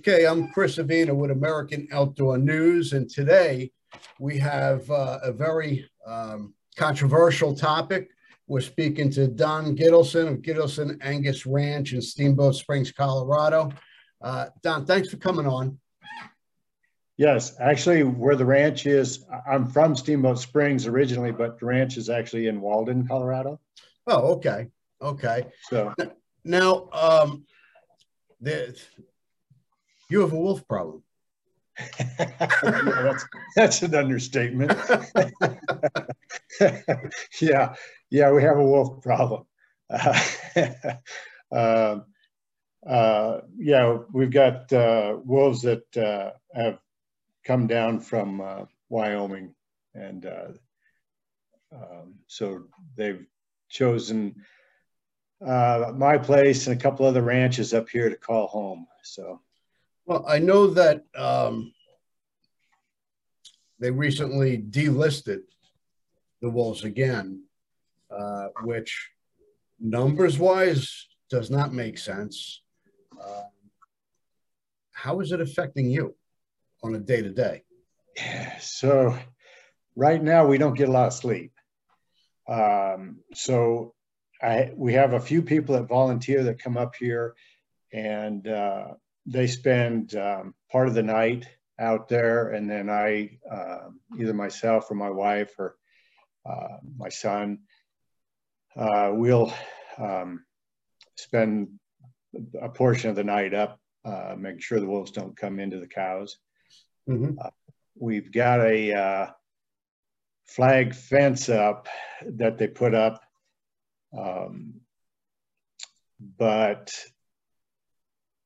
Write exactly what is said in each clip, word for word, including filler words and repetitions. Okay, I'm Chris Avina with American Outdoor News, and today we have uh, a very um, controversial topic. We're speaking to Don Gittleson of Gittleson Angus Ranch in Steamboat Springs, Colorado. Uh, Don, thanks for coming on. Yes, actually where the ranch is, I'm from Steamboat Springs originally, but the ranch is actually in Walden, Colorado. Oh, okay, okay. So now, um, the, you have a wolf problem. Yeah, that's, that's an understatement. yeah, yeah, we have a wolf problem. Uh, uh, uh, yeah, we've got uh, wolves that uh, have come down from uh, Wyoming, and uh, um, so they've chosen uh, my place and a couple other ranches up here to call home. So. Well, I know that um, they recently delisted the wolves again, uh, which numbers-wise does not make sense. Uh, how is it affecting you on a day-to-day? So right now we don't get a lot of sleep. Um, so I, we have a few people that volunteer that come up here, and uh, they spend um, part of the night out there, and then I, uh, either myself or my wife or uh, my son, uh, we'll um, spend a portion of the night up, uh, making sure the wolves don't come into the cows. Mm-hmm. Uh, we've got a uh, flag fence up that they put up, um, but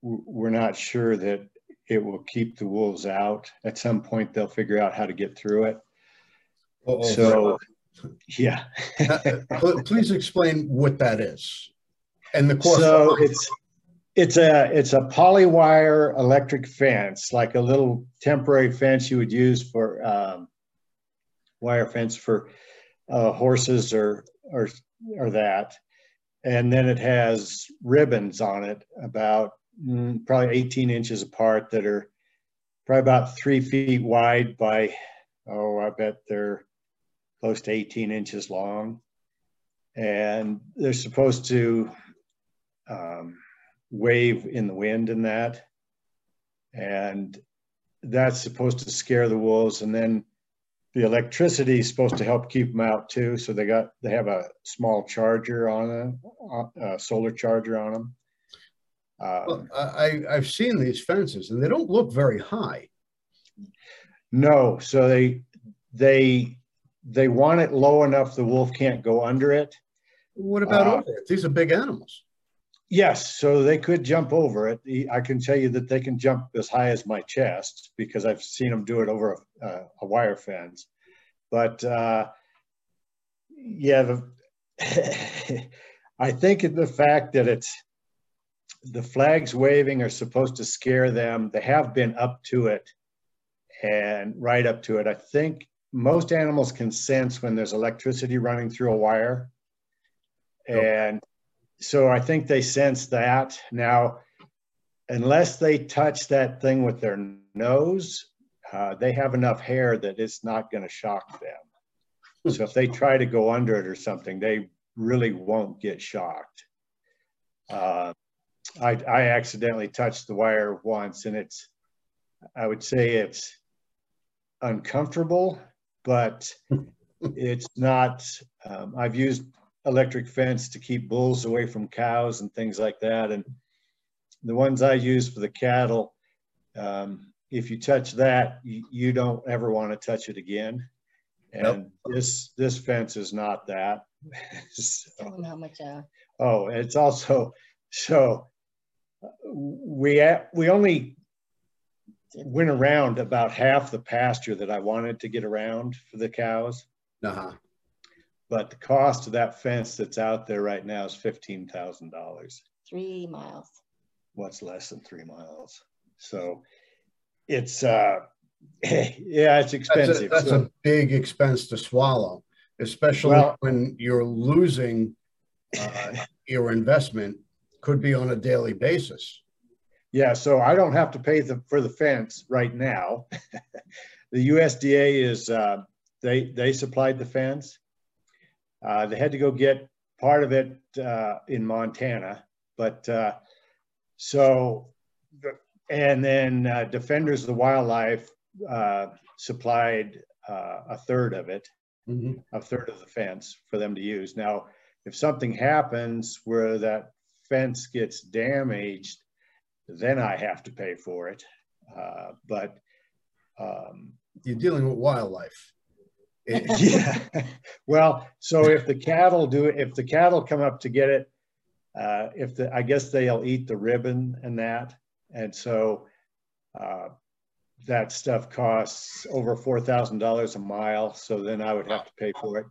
we're not sure that it will keep the wolves out. At some point, they'll figure out how to get through it. Uh-oh, so, yeah. Please explain what that is and the cost. So it's it's a it's a polywire electric fence, like a little temporary fence you would use for um, wire fence for uh, horses or or or that, and then it has ribbons on it about. Probably eighteen inches apart that are probably about three feet wide by, oh, I bet they're close to eighteen inches long. And they're supposed to um, wave in the wind and that. And that's supposed to scare the wolves. And then the electricity is supposed to help keep them out too. So they got, they have a small charger on them, a solar charger on them. Um, well, I, I've seen these fences, and they don't look very high. No, so they they they want it low enough the wolf can't go under it. What about uh, over it? These are big animals. Yes, so they could jump over it. I can tell you that they can jump as high as my chest because I've seen them do it over a, uh, a wire fence. But uh, yeah, the I think the fact that it's the flags waving are supposed to scare them. They have been up to it and right up to it. I think most animals can sense when there's electricity running through a wire. And so I think they sense that. Now, unless they touch that thing with their nose, uh, they have enough hair that it's not going to shock them. So if they try to go under it or something, they really won't get shocked. Uh, I, I accidentally touched the wire once, and it's, I would say it's uncomfortable, but it's not, um, I've used electric fence to keep bulls away from cows and things like that. And the ones I use for the cattle, um, if you touch that, you, you don't ever want to touch it again. And nope. this, this fence is not that. So, I don't know how much, uh... oh, it's also, so, We we only went around about half the pasture that I wanted to get around for the cows. Uh-huh. But the cost of that fence that's out there right now is fifteen thousand dollars. Three miles. What's less than three miles? So, it's uh, yeah, it's expensive. That's, a, that's so, a big expense to swallow, especially well, when you're losing uh, your investment. Could be on a daily basis. Yeah, so I don't have to pay the, for the fence right now. The U S D A is, uh, they, they supplied the fence. Uh, they had to go get part of it uh, in Montana, but uh, so, and then uh, Defenders of the Wildlife uh, supplied uh, a third of it, mm-hmm. a third of the fence for them to use. Now, if something happens where that fence gets damaged, then I have to pay for it. Uh, but um, you're dealing with wildlife. It, yeah. Well, so if the cattle do, if the cattle come up to get it, uh, if the, I guess they'll eat the ribbon and that, and so uh, that stuff costs over four thousand dollars a mile. So then I would have to pay for it,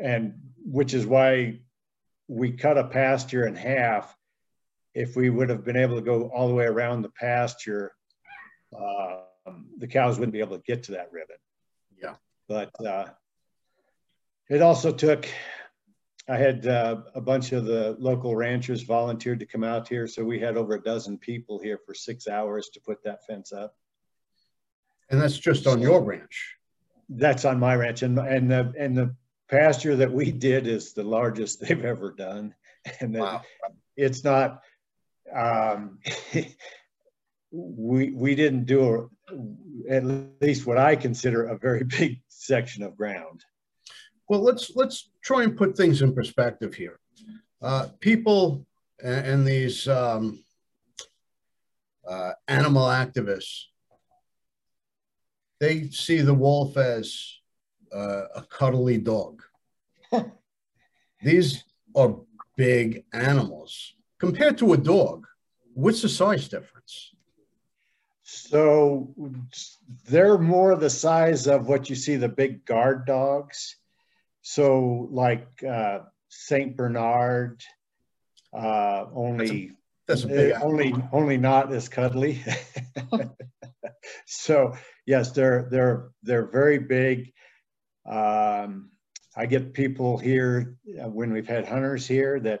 and which is why we cut a pasture in half. If we would have been able to go all the way around the pasture, uh, the cows wouldn't be able to get to that ribbon. Yeah. But uh, it also took, I had uh, a bunch of the local ranchers volunteered to come out here. So we had over a dozen people here for six hours to put that fence up. And that's just on your ranch? That's on my ranch. And, and, the, and the pasture that we did is the largest they've ever done. And then wow. It's not... Um, we we didn't do a, at least what I consider a very big section of ground. Well, let's let's try and put things in perspective here. Uh, people and, and these um, uh, animal activists, they see the wolf as uh, a cuddly dog. These are big animals. Compared to a dog, what's the size difference? So they're more the size of what you see the big guard dogs. So like uh, Saint Bernard, uh, only that's a, that's a big uh, only only not as cuddly. So yes, they're they're they're very big. Um, I get people here uh, when we've had hunters here that.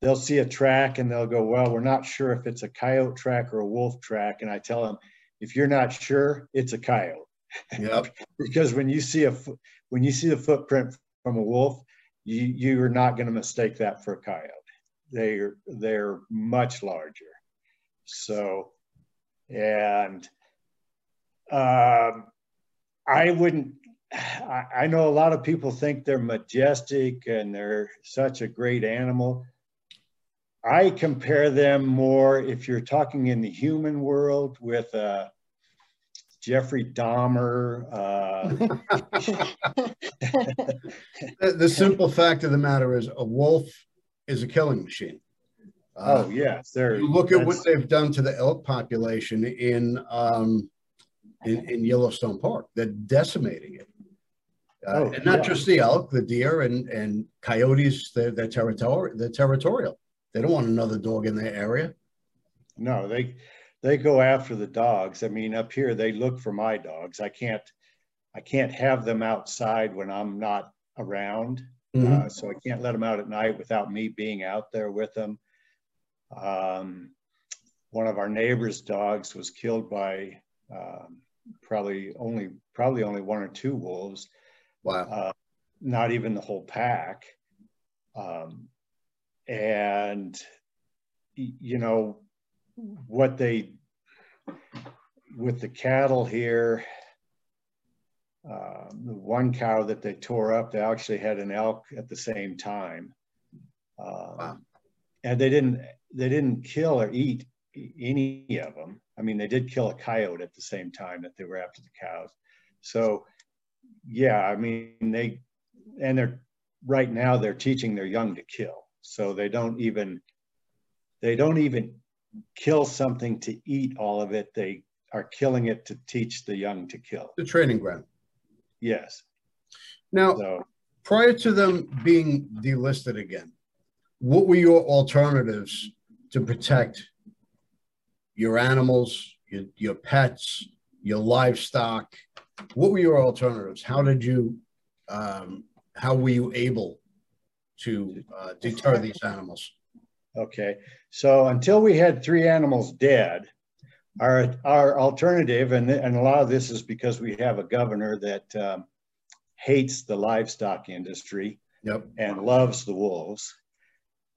They'll see a track and they'll go, well, we're not sure if it's a coyote track or a wolf track. And I tell them, if you're not sure, it's a coyote. Yep. Because when you see a when you see the footprint from a wolf, you you are not going to mistake that for a coyote. They're they're much larger. So, and um, I wouldn't. I, I know a lot of people think they're majestic and they're such a great animal. I compare them more, if you're talking in the human world, with uh, Jeffrey Dahmer. Uh... the, the simple fact of the matter is a wolf is a killing machine. Uh, oh, yes. There, you look at what they've done to the elk population in, um, in, in Yellowstone Park. They're decimating it. Uh, oh, and not yeah. just the elk, the deer and, and coyotes, they're, they're, territori- they're territorial. They don't want another dog in their area. No, they they go after the dogs. I mean, up here they look for my dogs. I can't I can't have them outside when I'm not around. Mm-hmm. uh, so I can't let them out at night without me being out there with them. Um, one of our neighbors' dogs was killed by um, probably only probably only one or two wolves. Wow. Uh, not even the whole pack. Um, And, you know, what they, with the cattle here, uh, the one cow that they tore up, they actually had an elk at the same time. Um, wow. And they didn't, they didn't kill or eat any of them. I mean, they did kill a coyote at the same time that they were after the cows. So, yeah, I mean, they, and they're, right now they're teaching their young to kill. So they don't even, they don't even kill something to eat all of it. They are killing it to teach the young to kill. The training ground. Yes. Now, so, prior to them being delisted again, what were your alternatives to protect your animals, your, your pets, your livestock? What were your alternatives? How did you, um, how were you able to uh, deter these animals? Okay, so until we had three animals dead, our our alternative, and, and a lot of this is because we have a governor that um, hates the livestock industry, yep, and loves the wolves.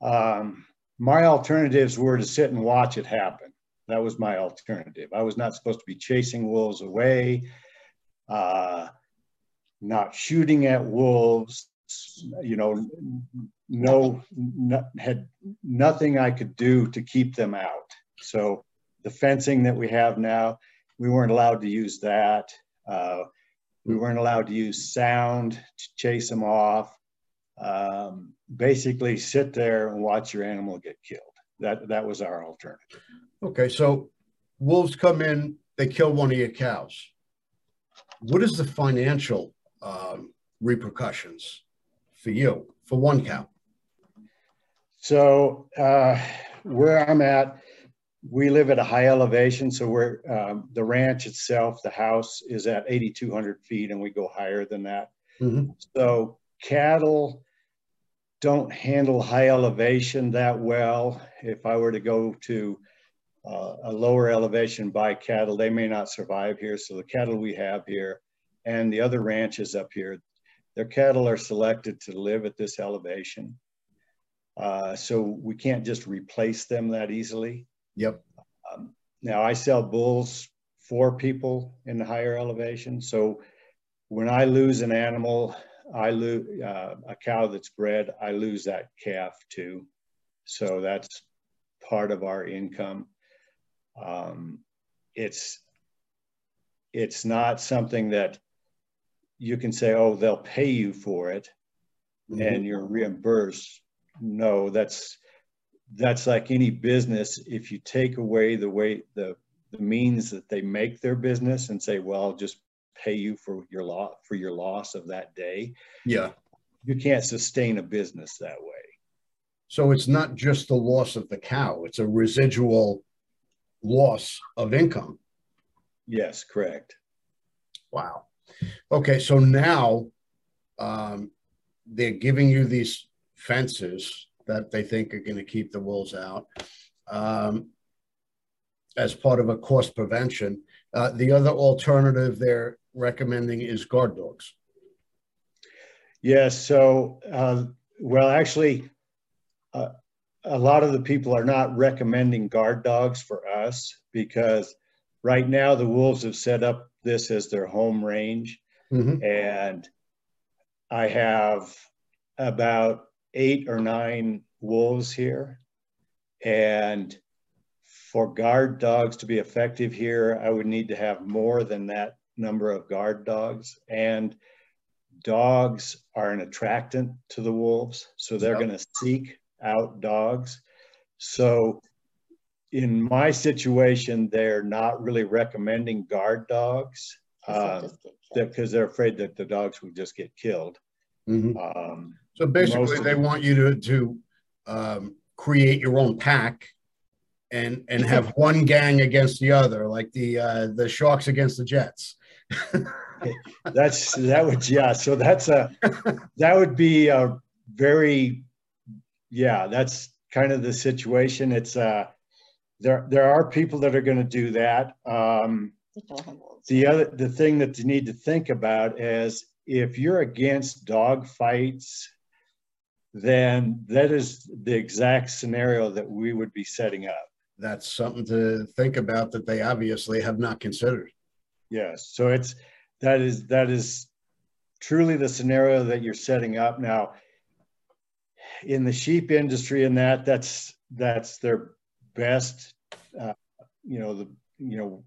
Um, my alternatives were to sit and watch it happen. That was my alternative. I was not supposed to be chasing wolves away, uh, not shooting at wolves, you know, no, no, had nothing I could do to keep them out. So the fencing that we have now, we weren't allowed to use that. Uh, we weren't allowed to use sound to chase them off. Um, basically sit there and watch your animal get killed. That, that was our alternative. Okay, so wolves come in, they kill one of your cows. What is the financial um, repercussions for you, for one cow? So uh, where I'm at, we live at a high elevation. So we're, um, the ranch itself, the house is at eighty-two hundred feet and we go higher than that. Mm-hmm. So cattle don't handle high elevation that well. If I were to go to uh, a lower elevation buy cattle, they may not survive here. So the cattle we have here and the other ranches up here, their cattle are selected to live at this elevation. Uh, so we can't just replace them that easily. Yep. Um, now I sell bulls for people in the higher elevation. So when I lose an animal, I lose uh, a cow that's bred, I lose that calf too. So that's part of our income. Um, it's, it's not something that you can say, oh, they'll pay you for it, mm-hmm, and you're reimbursed. No, that's, that's like any business. If you take away the way, the, the means that they make their business and say, well, I'll just pay you for your loss for your loss of that day. Yeah. You can't sustain a business that way. So it's not just the loss of the cow, it's a residual loss of income. Yes, correct. Wow. Okay, so now um, they're giving you these fences that they think are going to keep the wolves out um, as part of a cost prevention. Uh, the other alternative they're recommending is guard dogs. Yes, so, uh, well, actually, uh, a lot of the people are not recommending guard dogs for us because right now the wolves have set up this as their home range. Mm-hmm. And I have about eight or nine wolves here, and for guard dogs to be effective here, I would need to have more than that number of guard dogs. And dogs are an attractant to the wolves, so they're, yep, going to seek out dogs. So in my situation, they're not really recommending guard dogs because uh, they're, they're afraid that the dogs will just get killed. Mm-hmm. um, so basically, they want you to, to um, create your own pack and and have one gang against the other, like the uh, the Sharks against the Jets. That's that would yeah. So that's a that would be a very yeah. That's kind of the situation. It's uh there there are people that are going to do that. Um, the other the thing that you need to think about is if you're against dog fights, then that is the exact scenario that we would be setting up. That's something to think about that they obviously have not considered. Yes, so it's that is that is truly the scenario that you're setting up now. In the sheep industry, and that that's that's their best, uh, you know, the you know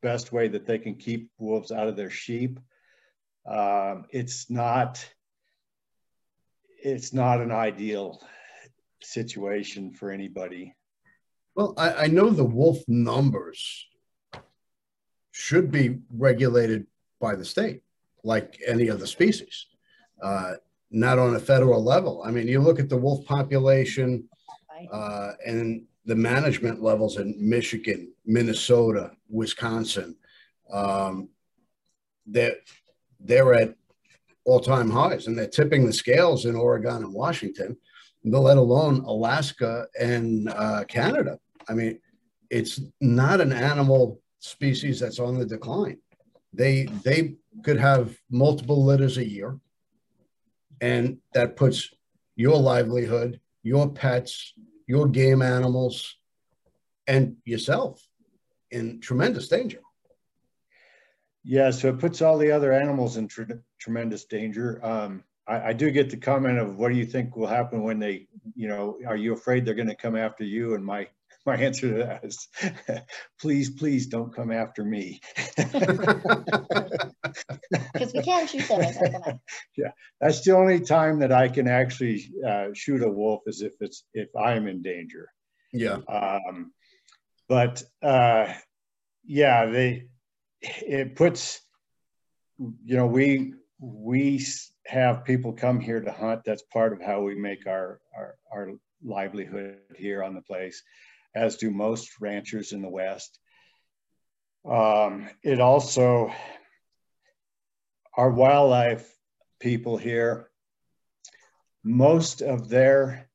best way that they can keep wolves out of their sheep. Um, it's not it's not an ideal situation for anybody. Well, I, I know the wolf numbers should be regulated by the state, like any other species, uh, not on a federal level. I mean, you look at the wolf population uh, and the management levels in Michigan, Minnesota, Wisconsin, um, they're, they're at all-time highs, and they're tipping the scales in Oregon and Washington. let alone Alaska and uh, Canada. I mean, it's not an animal species that's on the decline. They, they could have multiple litters a year, and that puts your livelihood, your pets, your game animals, and yourself in tremendous danger. Yeah, so it puts all the other animals in tre tremendous danger. Um, I, I do get the comment of, what do you think will happen when they, you know, are you afraid they're going to come after you? And my, my answer to that is, please, please don't come after me. Because we can't shoot them. Yeah, that's the only time that I can actually uh, shoot a wolf, is if it's, if I'm in danger. Yeah. Um, but uh, yeah, they, it puts, you know, we, we have people come here to hunt. That's part of how we make our, our, our livelihood here on the place, as do most ranchers in the West. Um, it also, our wildlife people here, most of their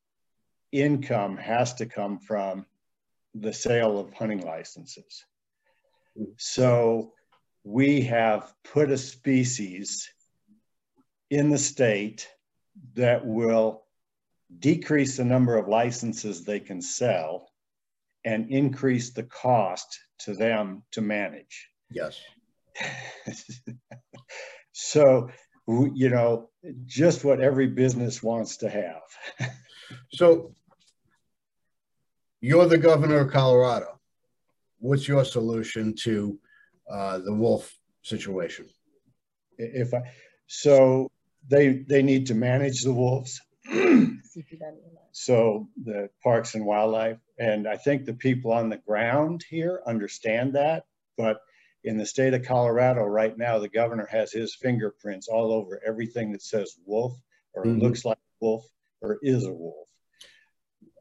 income has to come from the sale of hunting licenses. So we have put a species in the state that will decrease the number of licenses they can sell and increase the cost to them to manage. Yes. So, you know, just what every business wants to have. So you're the governor of Colorado. What's your solution to uh, the wolf situation? If I, so they they need to manage the wolves. So the Parks and Wildlife, and I think the people on the ground here understand that. But in the state of Colorado right now, the governor has his fingerprints all over everything that says wolf, or mm-hmm. looks like a wolf, or is a wolf.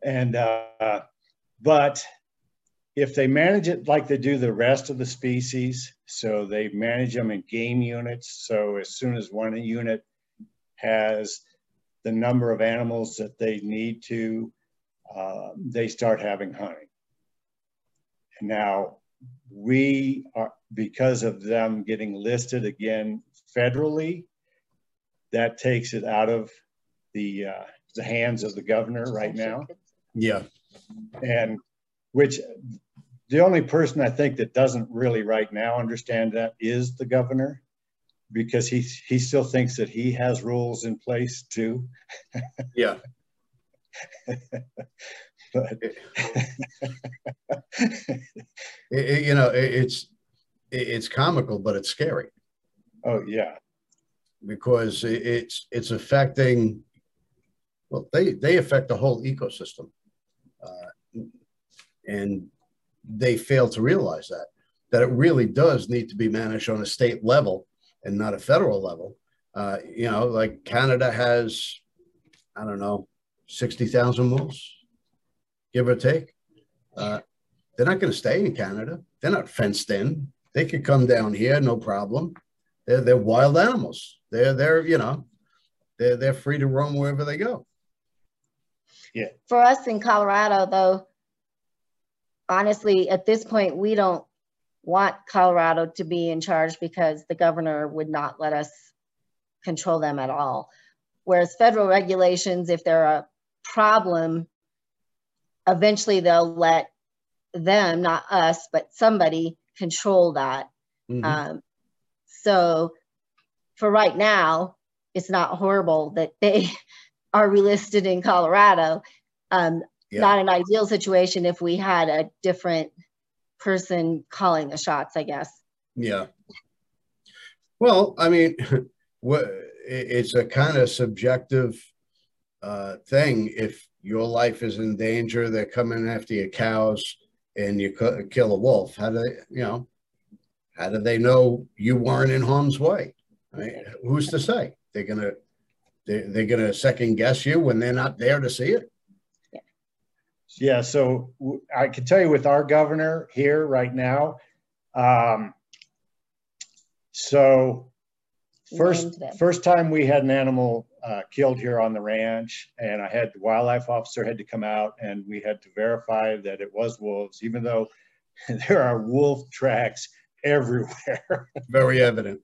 And uh, but. If they manage it like they do the rest of the species, so they manage them in game units, so as soon as one unit has the number of animals that they need to, uh, they start having hunting. And now we are, because of them getting listed again federally, that takes it out of the, uh, the hands of the governor right now. Yeah. And which the only person I think that doesn't really right now understand that is the governor, because he, he still thinks that he has rules in place too. Yeah. But it, it, you know, it, it's, it, it's comical, but it's scary. Oh yeah. Because it, it's, it's affecting, well, they, they affect the whole ecosystem. Uh, And they fail to realize that, that it really does need to be managed on a state level and not a federal level. Uh, you know, like Canada has, I don't know, sixty thousand wolves, give or take. Uh, they're not going to stay in Canada. They're not fenced in. They could come down here, no problem. They're, they're wild animals. They're, they're you know, they're, they're free to roam wherever they go. Yeah. For us in Colorado, though, honestly, at this point, we don't want Colorado to be in charge, because the governor would not let us control them at all. Whereas federal regulations, if they're a problem, eventually they'll let them, not us, but somebody control that. Mm-hmm. Um, so for right now, it's not horrible that they are relisted in Colorado. Um, Yeah. Not an ideal situation if we had a different person calling the shots, I guess. Yeah. Well, I mean, it's a kind of subjective uh, thing. If your life is in danger, they're coming after your cows, and you kill a wolf. How do they, you know, how do they know you weren't in harm's way? I mean, who's to say? They're gonna they're, they're gonna second guess you when they're not there to see it. Yeah, so I can tell you with our governor here right now, um, so First, first time we had an animal uh, killed here on the ranch, and I had the wildlife officer had to come out, and we had to verify that it was wolves, even though there are wolf tracks everywhere. Very evident.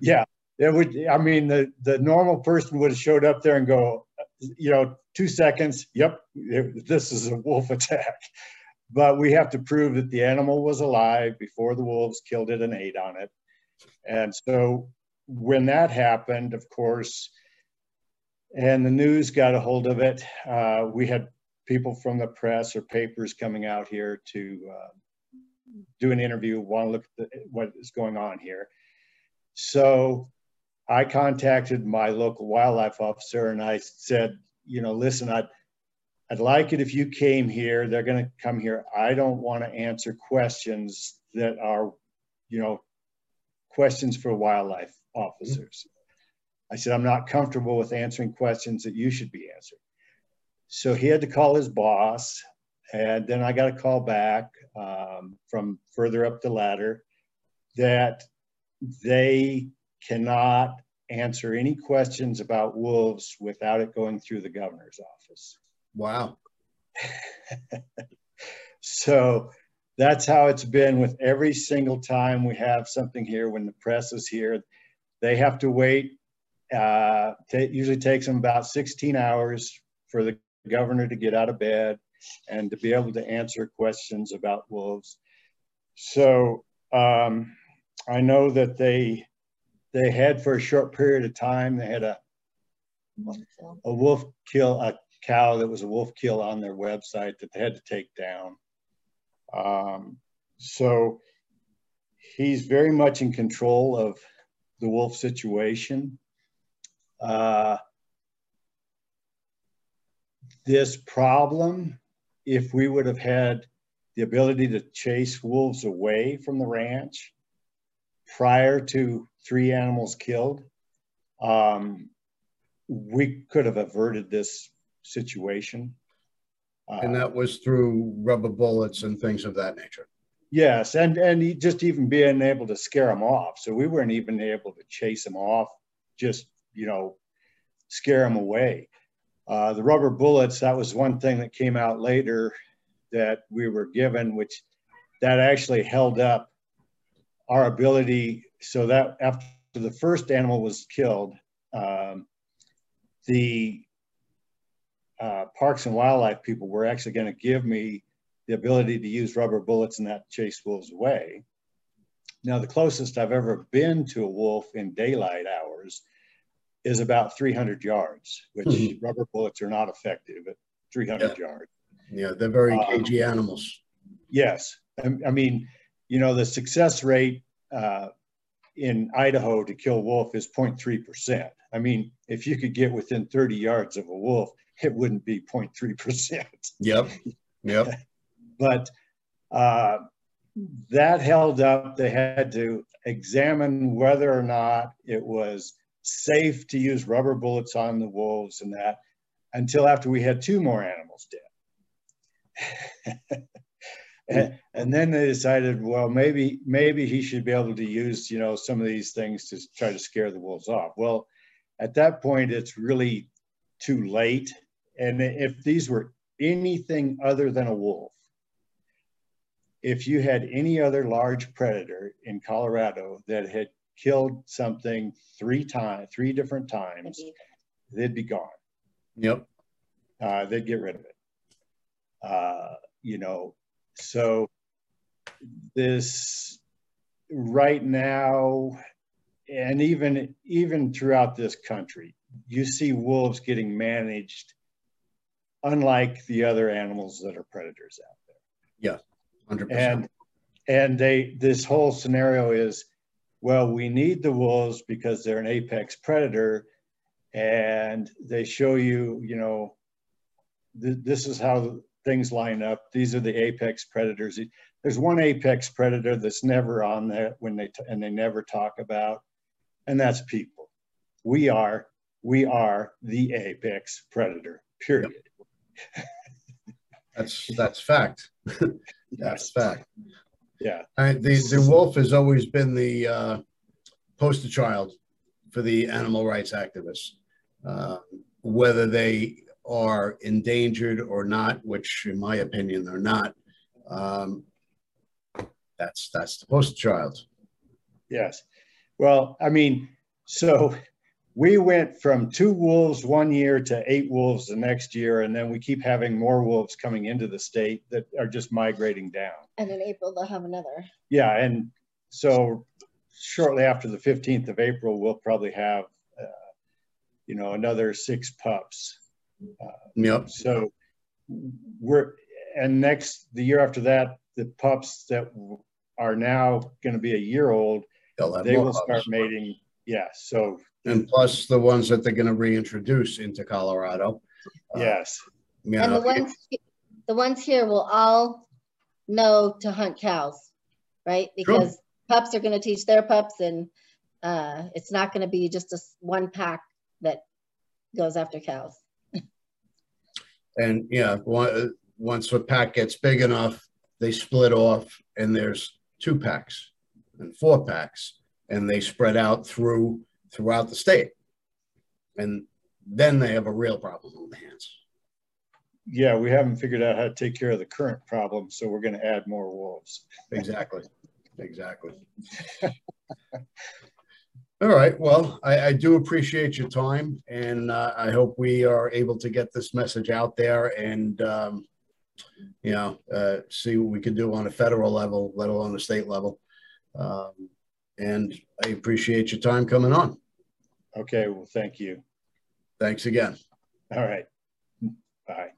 Yeah, it would. I mean, the the normal person would have showed up there and go, you know, two seconds. Yep, it, this is a wolf attack. But we have to prove that the animal was alive before the wolves killed it and ate on it. And so when that happened, of course, and the news got a hold of it, uh, we had people from the press or papers coming out here to uh, do an interview, want to look at the, what is going on here. So I contacted my local wildlife officer and I said, you know, listen, I'd, I'd like it if you came here. They're going to come here. I don't want to answer questions that are, you know, questions for wildlife officers. Mm-hmm. I said, I'm not comfortable with answering questions that you should be answering. So he had to call his boss, and then I got a call back um, from further up the ladder that they cannot answer any questions about wolves without it going through the governor's office. Wow. So that's how it's been with every single time we have something here. When the press is here, they have to wait. Uh, it usually takes them about sixteen hours for the governor to get out of bed and to be able to answer questions about wolves. So um, I know that they they had for a short period of time, they had a a wolf kill, a cow that was a wolf kill on their website that they had to take down. Um, so he's very much in control of the wolf situation. Uh, this problem, if we would have had the ability to chase wolves away from the ranch prior to three animals killed, um, we could have averted this situation. And that was through rubber bullets and things of that nature. Yes, and, and just even being able to scare them off. So we weren't even able to chase them off, just, you know, scare them away. Uh, the rubber bullets, that was one thing that came out later that we were given, which that actually held up our ability. So that after the first animal was killed, um, the Uh, parks and wildlife people were actually going to give me the ability to use rubber bullets and not chase wolves away. Now, the closest I've ever been to a wolf in daylight hours is about three hundred yards, which mm-hmm. rubber bullets are not effective at three hundred yeah. yards. Yeah, they're very cagey um, animals. Yes. I, I mean, you know, the success rate uh, in Idaho to kill wolf is zero point three percent. I mean, if you could get within thirty yards of a wolf, it wouldn't be zero point three percent. Yep, yep. But uh, that held up. They had to examine whether or not it was safe to use rubber bullets on the wolves and that until after we had two more animals dead. and, and then they decided, well, maybe, maybe he should be able to use, you know, some of these things to try to scare the wolves off. Well, at that point, it's really too late. And if these were anything other than a wolf, if you had any other large predator in Colorado that had killed something three times, three different times, they'd be gone. Yep. Uh, they'd get rid of it. Uh, you know, so this right now, and even, even throughout this country, you see wolves getting managed unlike the other animals that are predators out there. Yeah, one hundred percent. And, and they, this whole scenario is, well, we need the wolves because they're an apex predator, and they show you, you know, th this is how things line up. These are the apex predators. There's one apex predator that's never on there when they t and they never talk about, and that's people. We are We are the apex predator, period. Yep. That's that's fact. That's fact. Yeah. I, the, the wolf has always been the uh, poster child for the animal rights activists, uh, whether they are endangered or not, which in my opinion they're not. Um, that's that's the poster child. Yes. Well, I mean, so we went from two wolves one year to eight wolves the next year, and then we keep having more wolves coming into the state that are just migrating down. And in April, they'll have another. Yeah, and so shortly after the fifteenth of April, we'll probably have, uh, you know, another six pups. Uh, yep. So we're, and next, the year after that, the pups that are now going to be a year old, they will start mating. Yeah. So, and plus the ones that they're going to reintroduce into Colorado. Uh, yes. You know, and the ones, the ones here will all know to hunt cows, right? Because sure. pups are going to teach their pups, and uh, it's not going to be just a one pack that goes after cows. And yeah, once a pack gets big enough, they split off, and there's two packs and four packs, and they spread out through throughout the state. And then they have a real problem on their hands. Yeah, we haven't figured out how to take care of the current problem, so we're going to add more wolves. Exactly, exactly. All right, well, I, I do appreciate your time, and uh, I hope we are able to get this message out there, and um, you know, uh, see what we can do on a federal level, let alone a state level. Um, and I appreciate your time coming on. Okay, well, thank you. Thanks again. All right, bye.